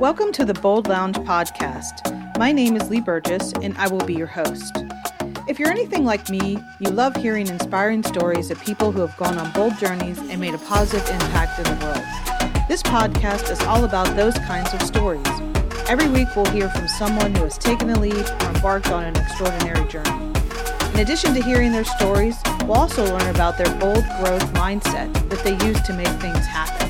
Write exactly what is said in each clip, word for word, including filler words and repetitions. Welcome to the Bold Lounge Podcast. My name is Lee Burgess, and I will be your host. If you're anything like me, you love hearing inspiring stories of people who have gone on bold journeys and made a positive impact in the world. This podcast is all about those kinds of stories. Every week, we'll hear from someone who has taken the lead or embarked on an extraordinary journey. In addition to hearing their stories, we'll also learn about their bold growth mindset that they use to make things happen.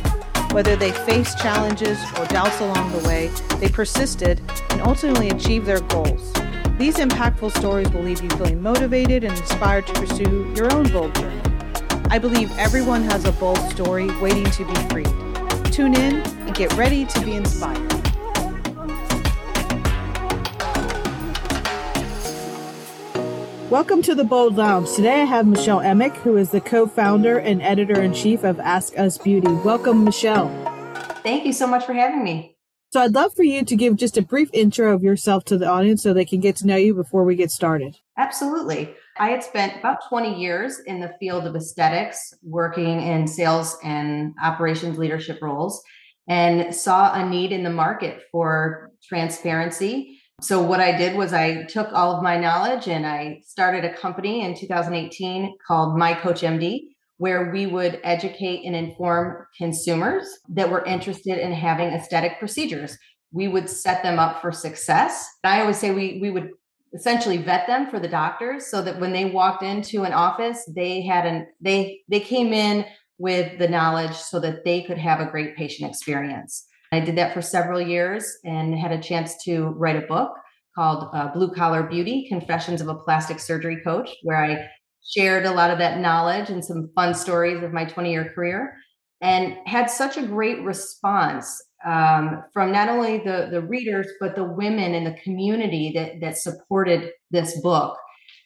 Whether they faced challenges or doubts along the way, they persisted and ultimately achieved their goals. These impactful stories will leave you feeling motivated and inspired to pursue your own bold journey. I believe everyone has a bold story waiting to be freed. Tune in and get ready to be inspired. Welcome to the Bold Lounge. Today I have Michelle Emmick, who is the co-founder and editor-in-chief of Ask Us Beauty. Welcome, Michelle. Thank you so much for having me. So I'd love for you to give just a brief intro of yourself to the audience so they can get to know you before we get started. Absolutely. I had spent about twenty years in the field of aesthetics, working in sales and operations leadership roles, and saw a need in the market for transparency. So what I did was I took all of my knowledge and I started a company in two thousand eighteen called MyCoachMD, where we would educate and inform consumers that were interested in having aesthetic procedures. We would set them up for success. And I always say we we would essentially vet them for the doctors so that when they walked into an office, they had an they they came in with the knowledge so that they could have a great patient experience. I did that for several years and had a chance to write a book called uh, Blue-Collar Beauty: Confessions of a Plastic Surgery Coach, where I shared a lot of that knowledge and some fun stories of my twenty-year career, and had such a great response um, from not only the, the readers, but the women in the community that, that supported this book,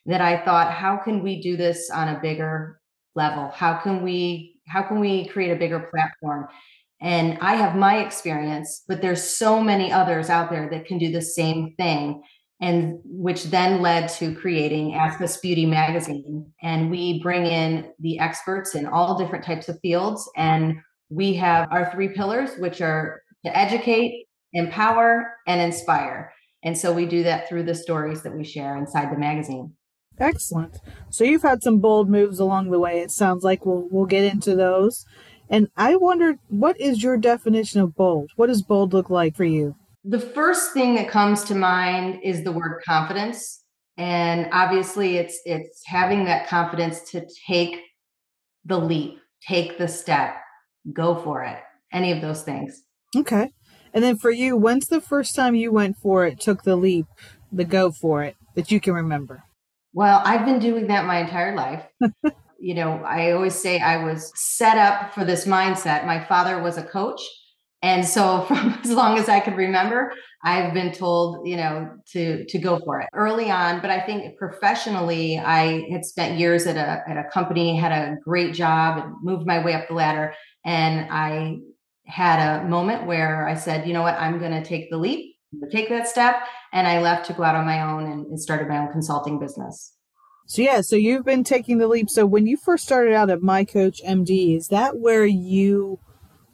that I thought, how can we do this on a bigger level? How can we, how can we create a bigger platform? And I have my experience, but there's so many others out there that can do the same thing, and which then led to creating Ask Us Beauty magazine. And we bring in the experts in all different types of fields. And we have our three pillars, which are to educate, empower, and inspire. And so we do that through the stories that we share inside the magazine. Excellent. So you've had some bold moves along the way. It sounds like we'll we'll get into those. And I wondered, what is your definition of bold? What does bold look like for you? The first thing that comes to mind is the word confidence. And obviously it's it's having that confidence to take the leap, take the step, go for it, any of those things. Okay. And then for you, when's the first time you went for it, took the leap, the go for it, that you can remember? Well, I've been doing that my entire life. You know, I always say I was set up for this mindset. My father was a coach. And so from as long as I could remember, I've been told, you know, to, to go for it early on. But I think professionally, I had spent years at a, at a company, had a great job, and moved my way up the ladder. And I had a moment where I said, you know what, I'm going to take the leap, take that step. And I left to go out on my own and, and started my own consulting business. So yeah, so you've been taking the leap. So when you first started out at MyCoachMD, is that where you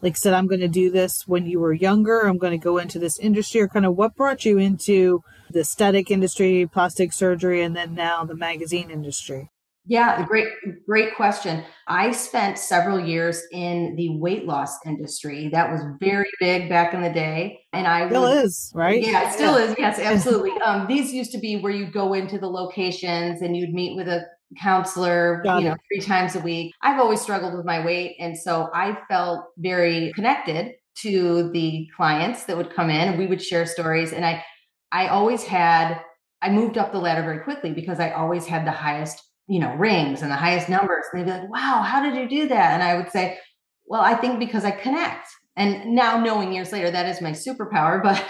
like said, I'm going to do this when you were younger, I'm going to go into this industry, or kind of what brought you into the aesthetic industry, plastic surgery, and then now the magazine industry? Yeah, great, great question. I spent several years in the weight loss industry. That was very big back in the day. And I still was, is, right? Yeah, it still yeah. is. Yes, absolutely. um, these used to be where you'd go into the locations and you'd meet with a counselor, Got you know, it. three times a week. I've always struggled with my weight. And so I felt very connected to the clients that would come in, and we would share stories. And I, I always had, I moved up the ladder very quickly because I always had the highest you know, rings and the highest numbers. And they'd be like, wow, how did you do that? And I would say, well, I think because I connect. And now knowing years later, that is my superpower. But,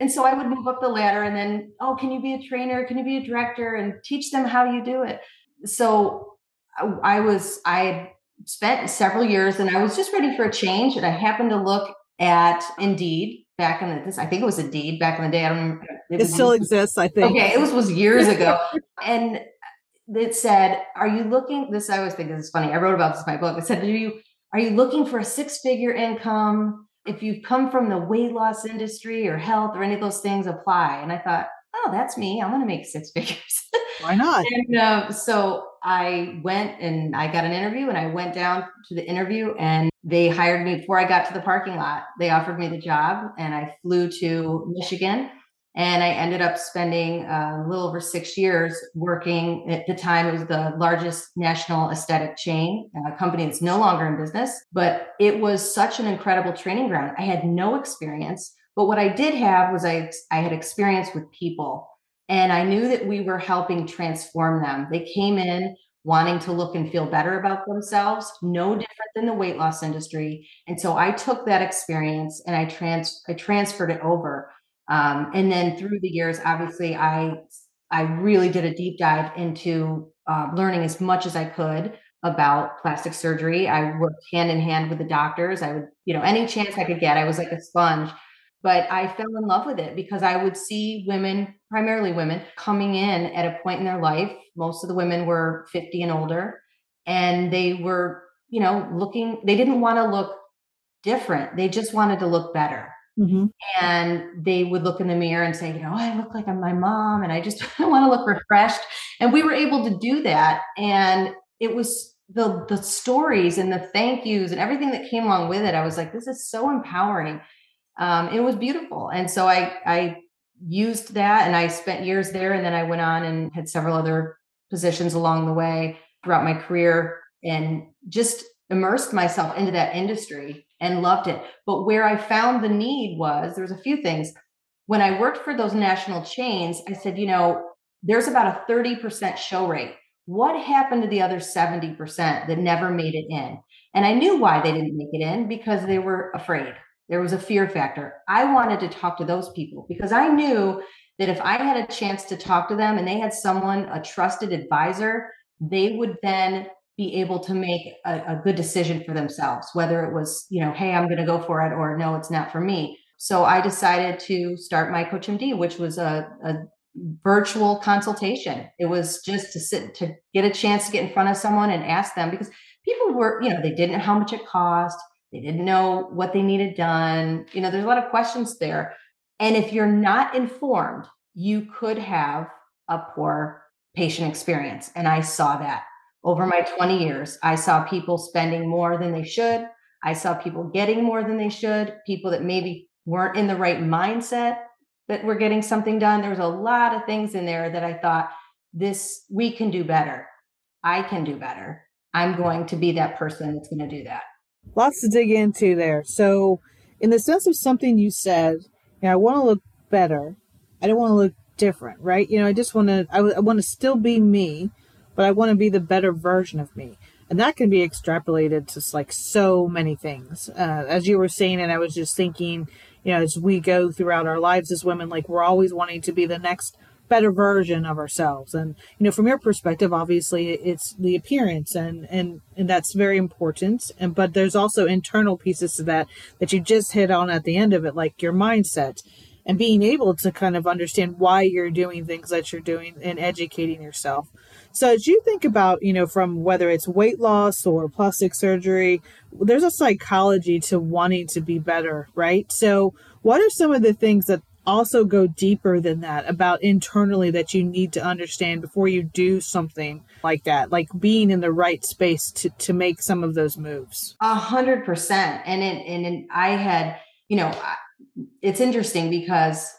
and so I would move up the ladder and then, oh, can you be a trainer? Can you be a director? And teach them how you do it. So I was, I spent several years and I was just ready for a change. And I happened to look at Indeed back in the, this, I think it was Indeed back in the day. I don't remember. It, it still exists, I think. Okay. It was, was years ago. And that said, are you looking, this, I always think this is funny. I wrote about this in my book. It said, are you, are you looking for a six figure income? if you've come from the weight loss industry or health or any of those things, apply. And I thought, oh, that's me. I want to make six figures. Why not? And uh, so I went and I got an interview, and I went down to the interview, and they hired me before I got to the parking lot. They offered me the job, and I flew to Michigan, and I ended up spending a little over six years working. At the time, it was the largest national aesthetic chain, a company that's no longer in business, but it was such an incredible training ground. I had no experience, but what I did have was I, I had experience with people. And I knew that we were helping transform them. They came in wanting to look and feel better about themselves, no different than the weight loss industry. And so I took that experience and I trans I transferred it over. Um, and then through the years, obviously, I I really did a deep dive into uh, learning as much as I could about plastic surgery. I worked hand in hand with the doctors. I would, you know, any chance I could get, I was like a sponge. But I fell in love with it because I would see women, primarily women, coming in at a point in their life. Most of the women were fifty and older, and they were, you know, looking, they didn't want to look different. They just wanted to look better. Mm-hmm. And they would look in the mirror and say, you know, I look like I'm my mom, and I just want to look refreshed. And we were able to do that. And it was the, the stories and the thank yous and everything that came along with it. I was like, this is so empowering. Um, it was beautiful. And so I, I used that, and I spent years there. And then I went on and had several other positions along the way throughout my career, and just immersed myself into that industry and loved it. But where I found the need was, there was a few things. When I worked for those national chains, I said, you know, there's about a thirty percent show rate. What happened to the other seventy percent that never made it in? And I knew why they didn't make it in, because they were afraid. There was a fear factor. I wanted to talk to those people because I knew that if I had a chance to talk to them and they had someone, a trusted advisor, they would then be able to make a, a good decision for themselves, whether it was, you know, hey, I'm going to go for it, or no, it's not for me. So I decided to start MyCoachMD, which was a, a virtual consultation. It was just to sit, to get a chance to get in front of someone and ask them, because people were, you know, they didn't know how much it cost. They didn't know what they needed done. You know, there's a lot of questions there. And if you're not informed, you could have a poor patient experience. And I saw that over my twenty years. I saw people spending more than they should. I saw people getting more than they should. People that maybe weren't in the right mindset that were getting something done. There was a lot of things in there that I thought, this, we can do better. I can do better. I'm going to be that person that's going to do that. Lots to dig into there. So in the sense of something you said, you know, I want to look better. I don't want to look different, right? You know, I just want to, I, I want to still be me, but I want to be the better version of me. And that can be extrapolated to like so many things. Uh, as you were saying, and I was just thinking, you know, as we go throughout our lives as women, like we're always wanting to be the next better version of ourselves. And, you know, from your perspective, obviously it's the appearance and, and, and that's very important. And, but there's also internal pieces to that, that you just hit on at the end of it, like your mindset and being able to kind of understand why you're doing things that you're doing and educating yourself. So as you think about, you know, from whether it's weight loss or plastic surgery, there's a psychology to wanting to be better, right? So what are some of the things that also go deeper than that about internally that you need to understand before you do something like that, like being in the right space to, to make some of those moves? A hundred percent. And it, and it, I had, you know, it's interesting because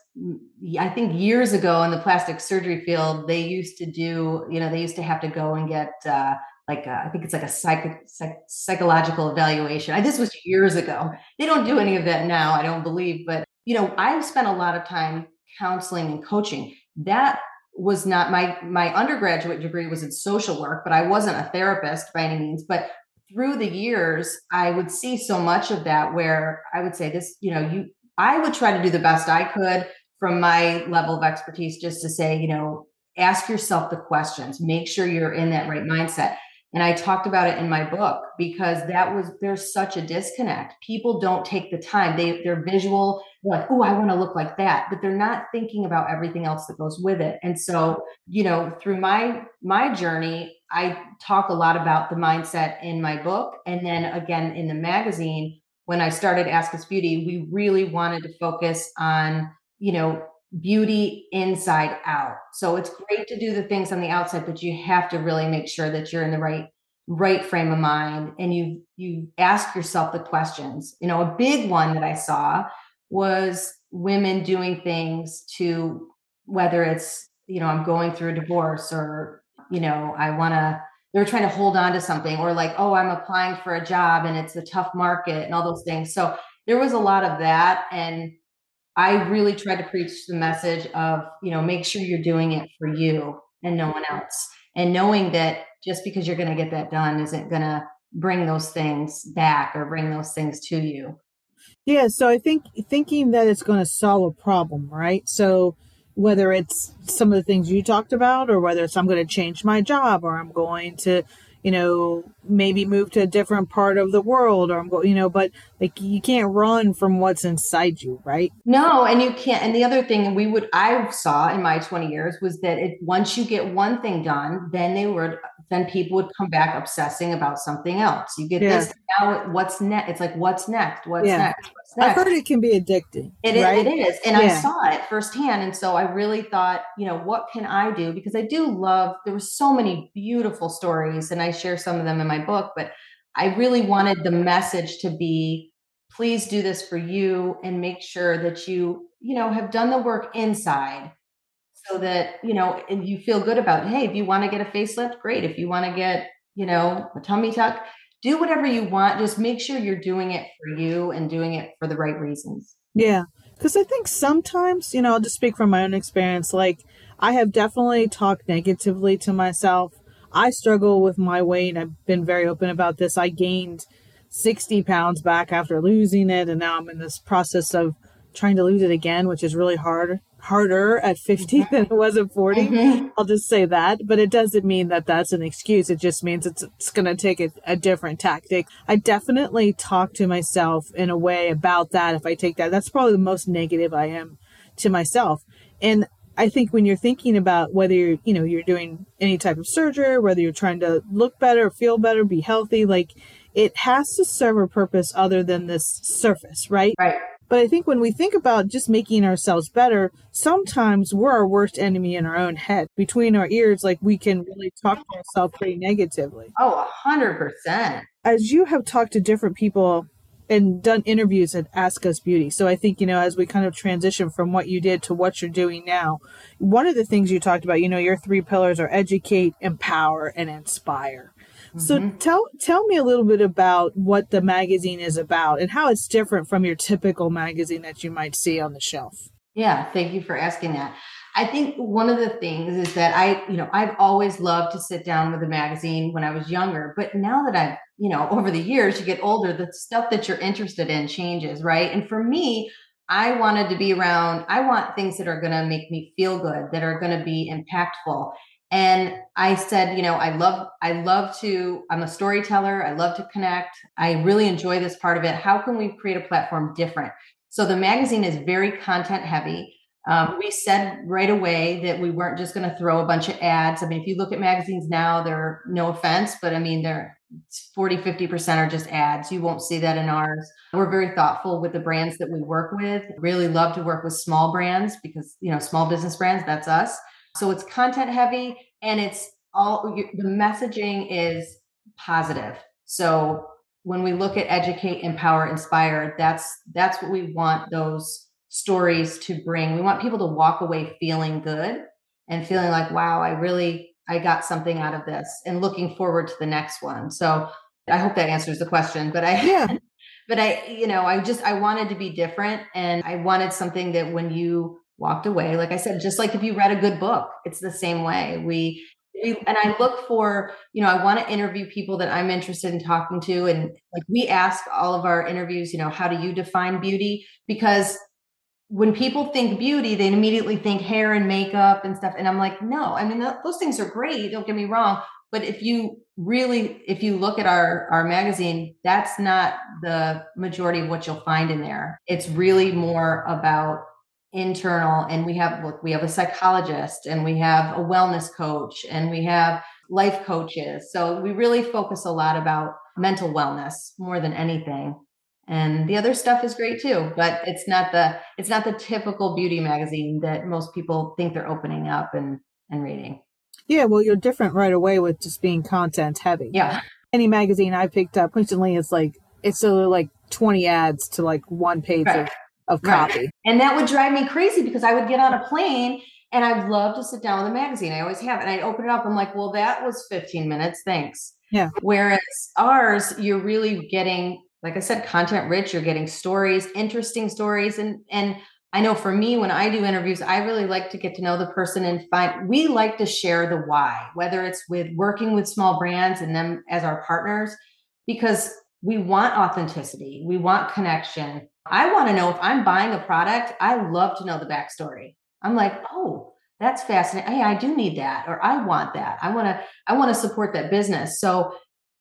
I think years ago in the plastic surgery field, they used to do, you know, they used to have to go and get uh, like, a, I think it's like a psych, psych, psychological evaluation. I, this was years ago. They don't do any of that now, I don't believe, but you know, I've spent a lot of time counseling and coaching. That was not my, my undergraduate degree was in social work, but I wasn't a therapist by any means. But through the years, I would see so much of that where I would say this, you know, you, I would try to do the best I could from my level of expertise, just to say, you know, ask yourself the questions, make sure you're in that right mindset. And I talked about it in my book because that was, there's such a disconnect. People don't take the time. They, they're visual, they're like, oh, I want to look like that, but they're not thinking about everything else that goes with it. And so, you know, through my, my journey, I talk a lot about the mindset in my book. And then again, in the magazine, when I started Ask Us Beauty, we really wanted to focus on, you know, beauty inside out. So it's great to do the things on the outside, but you have to really make sure that you're in the right right frame of mind, and you you ask yourself the questions. You know, a big one that I saw was women doing things to, whether it's, you know, I'm going through a divorce, or, you know, I want to, they're trying to hold on to something, or like, oh, I'm applying for a job and it's a tough market and all those things. So there was a lot of that. And I really tried to preach the message of, you know, make sure you're doing it for you and no one else. And knowing that just because you're going to get that done isn't going to bring those things back or bring those things to you. Yeah. So I think thinking that it's going to solve a problem, right? So whether it's some of the things you talked about, or whether it's I'm going to change my job, or I'm going to, you know, maybe move to a different part of the world, or I'm going, you know, but like you can't run from what's inside you, right? No, and you can't. And the other thing we would, I saw in my twenty years was that if once you get one thing done, then they were, then people would come back obsessing about something else. You get yeah. this, now what's next? It's like, what's next? What's yeah. next? What's next? I've heard it can be addicting. It is. Right? It is. And yeah. I saw it firsthand. And so I really thought, you know, what can I do? Because I do love, there were so many beautiful stories, and I share some of them in my book, but I really wanted the message to be, please do this for you, and make sure that you, you know, have done the work inside, so that, you know, and you feel good about, hey, if you want to get a facelift, great. If you want to get, you know, a tummy tuck, do whatever you want. Just make sure you're doing it for you and doing it for the right reasons. Yeah. Because I think sometimes, you know, I'll just speak from my own experience. Like, I have definitely talked negatively to myself. I struggle with my weight. I've been very open about this. I gained sixty pounds back after losing it, and now I'm in this process of trying to lose it again, which is really hard, harder at fifty than it was at forty. Mm-hmm. I'll just say that, but it doesn't mean that that's an excuse. It just means it's, it's going to take a, a different tactic. I definitely talk to myself in a way about that. If I take that, that's probably the most negative I am to myself. And I think when you're thinking about whether you're, you know, you're doing any type of surgery, whether you're trying to look better, feel better, be healthy, like it has to serve a purpose other than this surface, right? Right. But I think when we think about just making ourselves better, sometimes we're our worst enemy in our own head. Between our ears, like we can really talk to ourselves pretty negatively. Oh, one hundred percent. As you have talked to different people and done interviews at Ask Us Beauty. So I think, you know, as we kind of transition from what you did to what you're doing now, one of the things you talked about, you know, your three pillars are educate, empower, and inspire. Mm-hmm. So tell tell me a little bit about what the magazine is about and how it's different from your typical magazine that you might see on the shelf. Yeah, thank you for asking that. I think one of the things is that I, you know, I've always loved to sit down with a magazine when I was younger, but now that I've, you know, over the years, you get older, the stuff that you're interested in changes, right? And for me, I wanted to be around, I want things that are going to make me feel good, that are going to be impactful. And I said, you know, I love, I love to, I'm a storyteller. I love to connect. I really enjoy this part of it. How can we create a platform different? So the magazine is very content heavy. Um, we said right away that we weren't just going to throw a bunch of ads. I mean, if you look at magazines now, they're, no offense, but I mean, they're forty, fifty percent are just ads. You won't see that in ours. We're very thoughtful with the brands that we work with. Really love to work with small brands because, you know, small business brands, that's us. So it's content heavy, and it's all, the messaging is positive. So when we look at educate, empower, inspire, that's, that's what we want those stories to bring. We want people to walk away feeling good and feeling like, wow, I really, I got something out of this, and looking forward to the next one. So I hope that answers the question, but I, yeah. but I, you know, I just, I wanted to be different, and I wanted something that when you walked away, like I said, just like if you read a good book, it's the same way. We, we and I look for, you know, I want to interview people that I'm interested in talking to. And like, we ask all of our interviews, you know, how do you define beauty? Because when people think beauty, they immediately think hair and makeup and stuff. And I'm like, no, I mean, th- those things are great. Don't get me wrong. But if you really, if you look at our, our magazine, that's not the majority of what you'll find in there. It's really more about internal. And we have, look, we have a psychologist, and we have a wellness coach, and we have life coaches. So we really focus a lot about mental wellness more than anything. And the other stuff is great too, but it's not the, it's not the typical beauty magazine that most people think they're opening up and, and reading. Yeah. Well, you're different right away with just being content heavy. Yeah. Any magazine I picked up recently, it's like, it's still like twenty ads to like one page right. of, of copy. Right. And that would drive me crazy because I would get on a plane and I'd love to sit down with a magazine. I always have. And I'd open it up. I'm like, well, that was fifteen minutes. Thanks. Yeah. Whereas ours, you're really getting, like I said, content rich, you're getting stories, interesting stories. And, and I know for me, when I do interviews, I really like to get to know the person and find, we like to share the why, whether it's with working with small brands and them as our partners, because we want authenticity. We want connection. I want to know if I'm buying a product, I love to know the backstory. I'm like, oh, that's fascinating. Hey, I do need that. Or I want that. I want to, I want to support that business. So,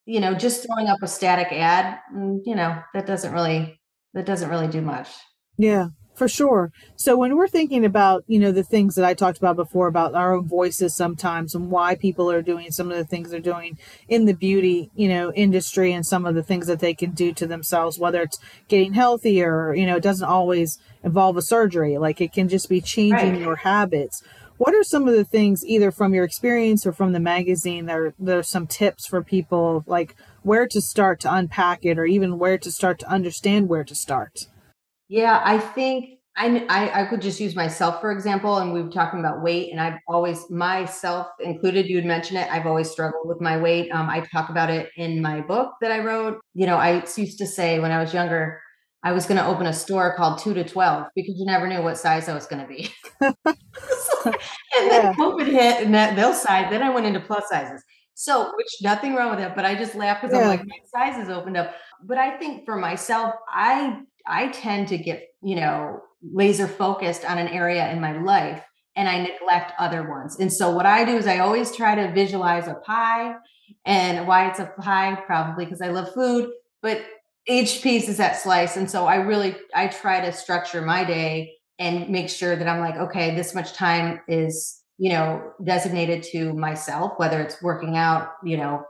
you know, just throwing up a static ad, you know, that doesn't really, that doesn't really do much. Yeah, for sure. So when we're thinking about, you know, the things that I talked about before about our own voices sometimes and why people are doing some of the things they're doing in the beauty, you know, industry and some of the things that they can do to themselves, whether it's getting healthier, or, you know, it doesn't always involve a surgery. Like it can just be changing right. your habits. What are some of the things either from your experience or from the magazine that are, that are some tips for people, like where to start to unpack it or even where to start to understand where to start? Yeah, I think I, I, I could just use myself, for example, and we were talking about weight and I've always, myself included, you'd mention it, I've always struggled with my weight. Um, I talk about it in my book that I wrote. You know, I used to say when I was younger, I was going to open a store called two to twelve because you never knew what size I was going to be. And then yeah. COVID hit and that they'll size. Then I went into plus sizes. So, which nothing wrong with that, but I just laugh because yeah. I'm like, my sizes opened up. But I think for myself, I, I tend to get, you know, laser focused on an area in my life and I neglect other ones. And so what I do is I always try to visualize a pie, and why it's a pie, probably because I love food, but each piece is that slice. And so I really, I try to structure my day and make sure that I'm like, okay, this much time is, you know, designated to myself, whether it's working out, you know,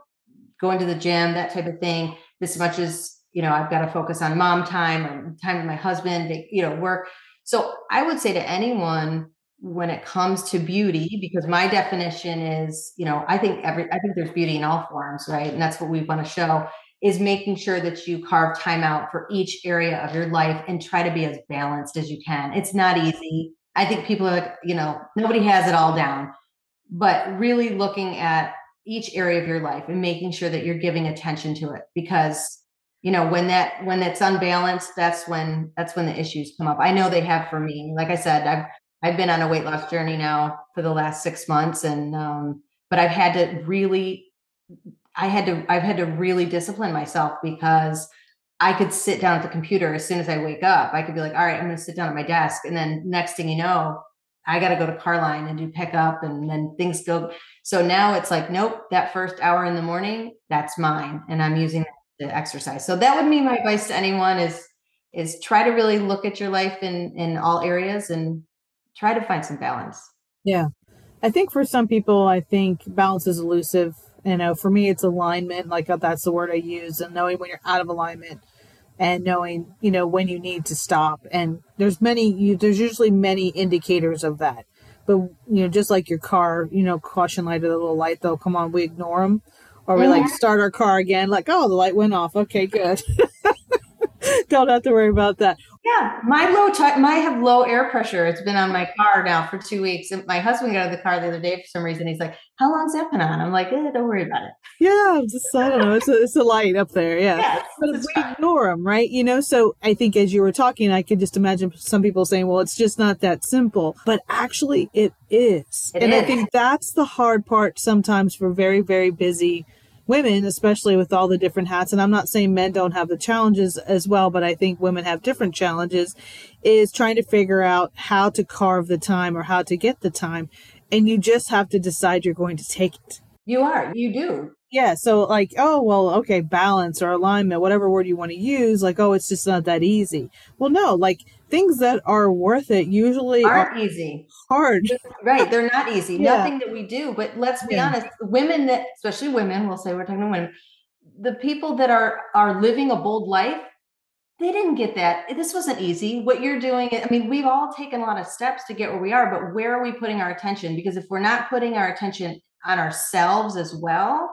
going to the gym, that type of thing. This much is, you know, I've got to focus on mom time or time with my husband, you know, work. So I would say to anyone when it comes to beauty, because my definition is, you know, I think every, I think there's beauty in all forms, right? And that's what we want to show, is making sure that you carve time out for each area of your life and try to be as balanced as you can. It's not easy. I think people are like, you know, nobody has it all down, but really looking at each area of your life and making sure that you're giving attention to it, because, you know, when that, when it's unbalanced, that's when, that's when the issues come up. I know they have for me. Like I said, I've, I've been on a weight loss journey now for the last six months and, um, but I've had to really, I had to, I've had to really discipline myself, because I could sit down at the computer as soon as I wake up. I could be like, all right, I'm going to sit down at my desk. And then next thing you know, I got to go to Carline and do pickup, and then things go. So now it's like, nope, that first hour in the morning, that's mine. And I'm using that to exercise. So that would be my advice to anyone, is, is try to really look at your life in, in all areas and try to find some balance. Yeah. I think for some people, I think balance is elusive. You know, for me, it's alignment. Like that's the word I use, and knowing when you're out of alignment and knowing, you know, when you need to stop. And there's many, you, there's usually many indicators of that, but you know, just like your car, you know, caution light or the little light, they'll come on, we ignore them, or we yeah. like start our car again. Like, oh, the light went off. Okay, good. Don't have to worry about that. Yeah. My low, t- my have low air pressure. It's been on my car now for two weeks. And my husband got out of the car the other day for some reason. He's like, how long's that been on? I'm like, eh, don't worry about it. Yeah. Just, I don't know. It's a, it's a light up there. Yeah. Yes, but if we fun. ignore them, right? You know, so I think as you were talking, I could just imagine some people saying, well, it's just not that simple, but actually it is. It and is. I think that's the hard part sometimes for very, very busy women, especially with all the different hats. And I'm not saying men don't have the challenges as well, but I think women have different challenges, is trying to figure out how to carve the time or how to get the time. And you just have to decide you're going to take it. You are, you do. Yeah. So like, oh, well, okay, balance or alignment, whatever word you want to use, like, oh, it's just not that easy. Well, no, like things that are worth it usually aren't are easy. Hard. Right. They're not easy. Yeah. Nothing that we do. But let's be yeah. honest, women that, especially women, we'll say we're talking to women, the people that are, are living a bold life, they didn't get that. This wasn't easy. What you're doing, I mean, we've all taken a lot of steps to get where we are, but where are we putting our attention? Because if we're not putting our attention on ourselves as well,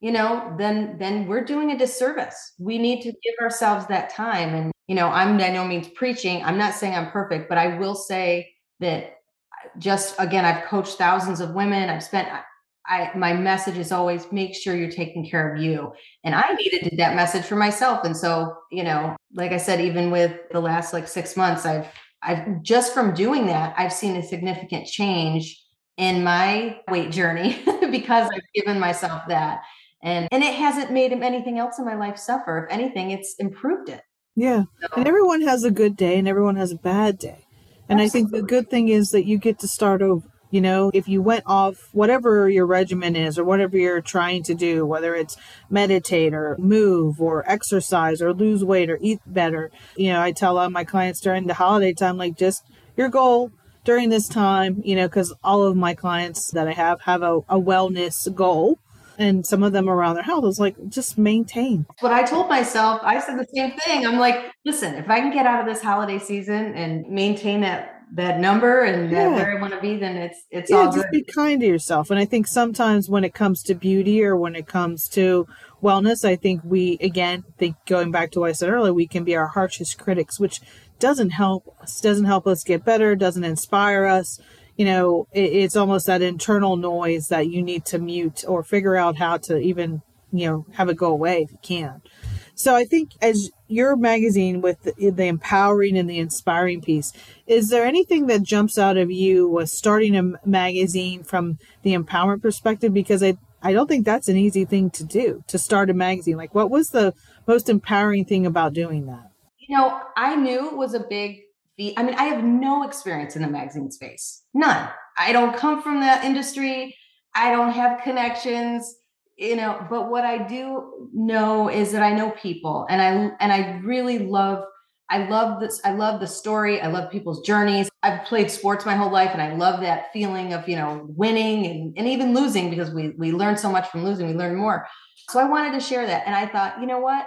you know, then, then we're doing a disservice. We need to give ourselves that time. And, you know, I'm by no means preaching. I'm not saying I'm perfect, but I will say that just, again, I've coached thousands of women. I've spent, I, my message is always make sure you're taking care of you. And I needed that message for myself. And so, you know, like I said, even with the last like six months, I've, I've just from doing that, I've seen a significant change in my weight journey because I've given myself that. And, and it hasn't made anything else in my life suffer. If anything, it's improved it. Yeah. So, and everyone has a good day and everyone has a bad day. And absolutely. I think the good thing is that you get to start over. You know, if you went off whatever your regimen is or whatever you're trying to do, whether it's meditate or move or exercise or lose weight or eat better, you know, I tell all my clients during the holiday time, like just your goal during this time, you know, because all of my clients that I have have a, a wellness goal. And some of them around their health is like, just maintain. What I told myself, I said the same thing. I'm like, listen, if I can get out of this holiday season and maintain that that number and yeah. that where I want to be, then it's it's yeah, all good. Just be kind to yourself. And I think sometimes when it comes to beauty or when it comes to wellness, I think we, again, think going back to what I said earlier, we can be our harshest critics, which doesn't help us, doesn't help us get better, doesn't inspire us. You know, it, it's almost that internal noise that you need to mute or figure out how to even, you know, have it go away if you can. So I think as your magazine with the, the empowering and the inspiring piece, is there anything that jumps out of you with starting a magazine from the empowerment perspective? Because I, I don't think that's an easy thing to do, to start a magazine. Like, what was the most empowering thing about doing that? You know, I knew it was a big I mean, I have no experience in the magazine space. None. I don't come from that industry. I don't have connections, you know, but what I do know is that I know people and I, and I really love, I love this. I love the story. I love people's journeys. I've played sports my whole life and I love that feeling of, you know, winning and, and even losing because we, we learn so much from losing. We learn more. So I wanted to share that. And I thought, you know what?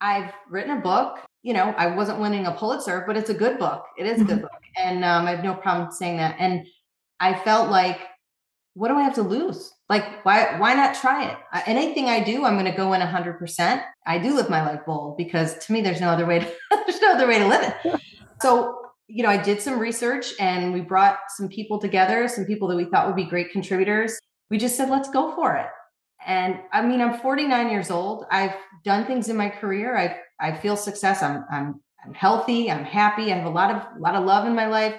I've written a book. You know, I wasn't winning a Pulitzer, but it's a good book. It is a good book. And um, I have no problem saying that. And I felt like, what do I have to lose? Like, why why not try it? I, anything I do, I'm going to go in one hundred percent. I do live my life bold because to me, there's no other way to, there's no other way to live it. So, you know, I did some research and we brought some people together, some people that we thought would be great contributors. We just said, let's go for it. And I mean, I'm forty-nine years old. I've done things in my career. I I feel success. I'm I'm I'm healthy. I'm happy. I have a lot of a lot of love in my life.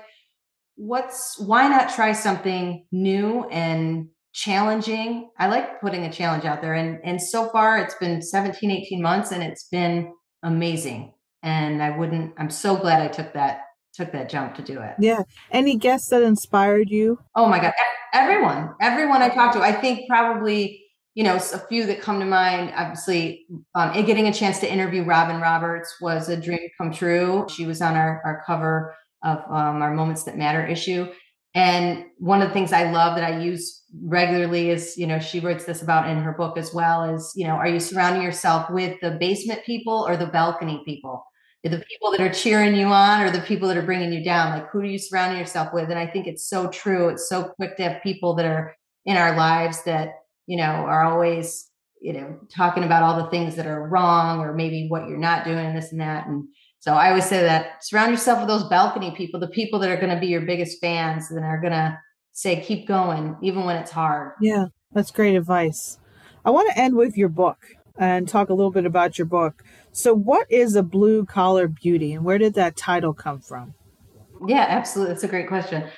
What's why not try something new and challenging? I like putting a challenge out there. And and so far it's been seventeen, eighteen months and it's been amazing. And I wouldn't I'm so glad I took that took that jump to do it. Yeah. Any guests that inspired you? Oh my God. Everyone. Everyone I talked to. I think probably you know, a few that come to mind, obviously, um, and getting a chance to interview Robin Roberts was a dream come true. She was on our, our cover of um, our Moments That Matter issue. And one of the things I love that I use regularly is, you know, she writes this about in her book as well is, you know, are you surrounding yourself with the basement people or the balcony people? The people that are cheering you on or the people that are bringing you down? Like, who do you surround yourself with? And I think it's so true. It's so quick to have people that are in our lives that, you know, are always, you know, talking about all the things that are wrong or maybe what you're not doing and this and that. And so I always say that surround yourself with those balcony people, the people that are going to be your biggest fans and are going to say, keep going, even when it's hard. Yeah, that's great advice. I want to end with your book and talk a little bit about your book. So what is a blue-collar beauty and where did that title come from? Yeah, absolutely. That's a great question.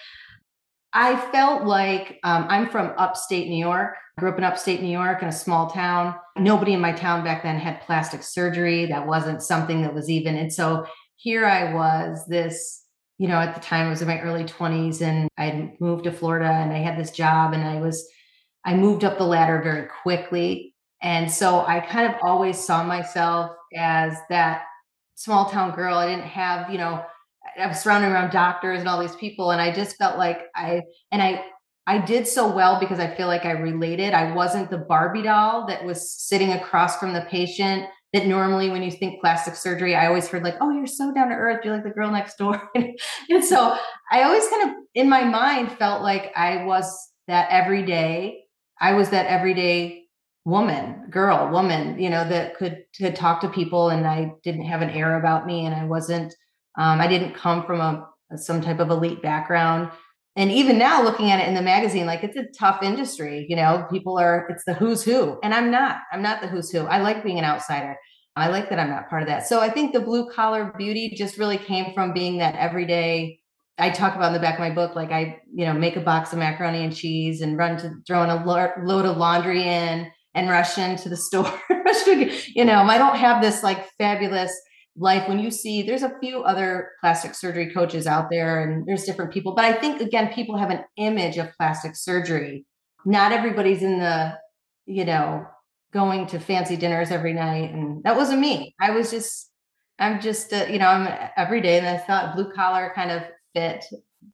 I felt like um, I'm from upstate New York. I grew up in upstate New York in a small town. Nobody in my town back then had plastic surgery. That wasn't something that was even. And so here I was this, you know, at the time I was in my early twenties and I had moved to Florida and I had this job and I was, I moved up the ladder very quickly. And so I kind of always saw myself as that small town girl. I didn't have, you know, I was surrounded around doctors and all these people. And I just felt like I, and I, I did so well because I feel like I related. I wasn't the Barbie doll that was sitting across from the patient that normally when you think plastic surgery, I always heard like, oh, you're so down to earth. You're like the girl next door. And so I always kind of in my mind felt like I was that everyday. I was that everyday woman, girl, woman, you know, that could, could talk to people, and I didn't have an air about me, and I wasn't, um, I didn't come from a, some type of elite background. And even now looking at it in the magazine, like it's a tough industry, you know, people are, it's the who's who. And I'm not, I'm not the who's who. I like being an outsider. I like that I'm not part of that. So I think the blue collar beauty just really came from being that everyday. I talk about in the back of my book, like I, you know, make a box of macaroni and cheese and run to throwing a load of laundry in and rush into the store. You know, I don't have this like fabulous life. When you see, there's a few other plastic surgery coaches out there and there's different people, but I think again, people have an image of plastic surgery. Not everybody's in the, you know, going to fancy dinners every night. And that wasn't me. I was just, I'm just, uh, you know, I'm every day. And I thought blue collar kind of fit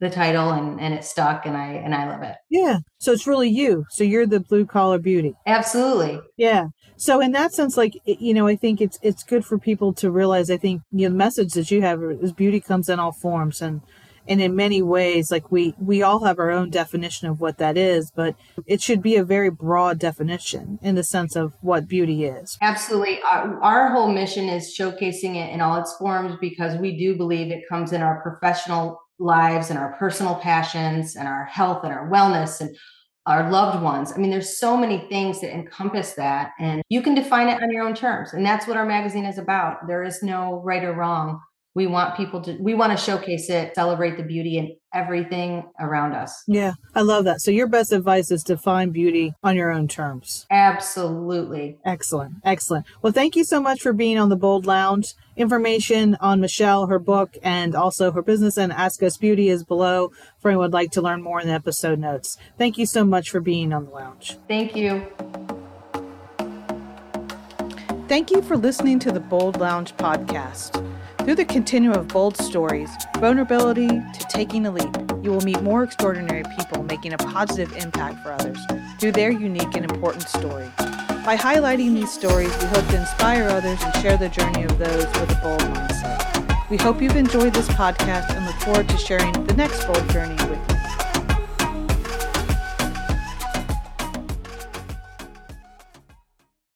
the title, and, and it stuck, and I, and I love it. Yeah. So it's really you. So you're the blue collar beauty. Absolutely. Yeah. So in that sense, like, you know, I think it's, it's good for people to realize, I think, you know, the message that you have is beauty comes in all forms, and, and in many ways, like we, we all have our own definition of what that is, but it should be a very broad definition in the sense of what beauty is. Absolutely. Our, our whole mission is showcasing it in all its forms, because we do believe it comes in our professional lives and our personal passions and our health and our wellness and our loved ones. I mean, there's so many things that encompass that, and you can define it on your own terms. And that's what our magazine is about. There is no right or wrong. We want people to, we want to showcase it, celebrate the beauty in everything around us. Yeah. I love that. So your best advice is to find beauty on your own terms. Absolutely. Excellent. Excellent. Well, thank you so much for being on the Bold Lounge. Information on Michelle, her book, and also her business and Ask Us Beauty is below for anyone who would like to learn more in the episode notes. Thank you so much for being on the Lounge. Thank you. Thank you for listening to the Bold Lounge podcast. Through the continuum of bold stories, vulnerability to taking a leap, you will meet more extraordinary people making a positive impact for others through their unique and important story. By highlighting these stories, we hope to inspire others and share the journey of those with a bold mindset. We hope you've enjoyed this podcast and look forward to sharing the next bold journey with you.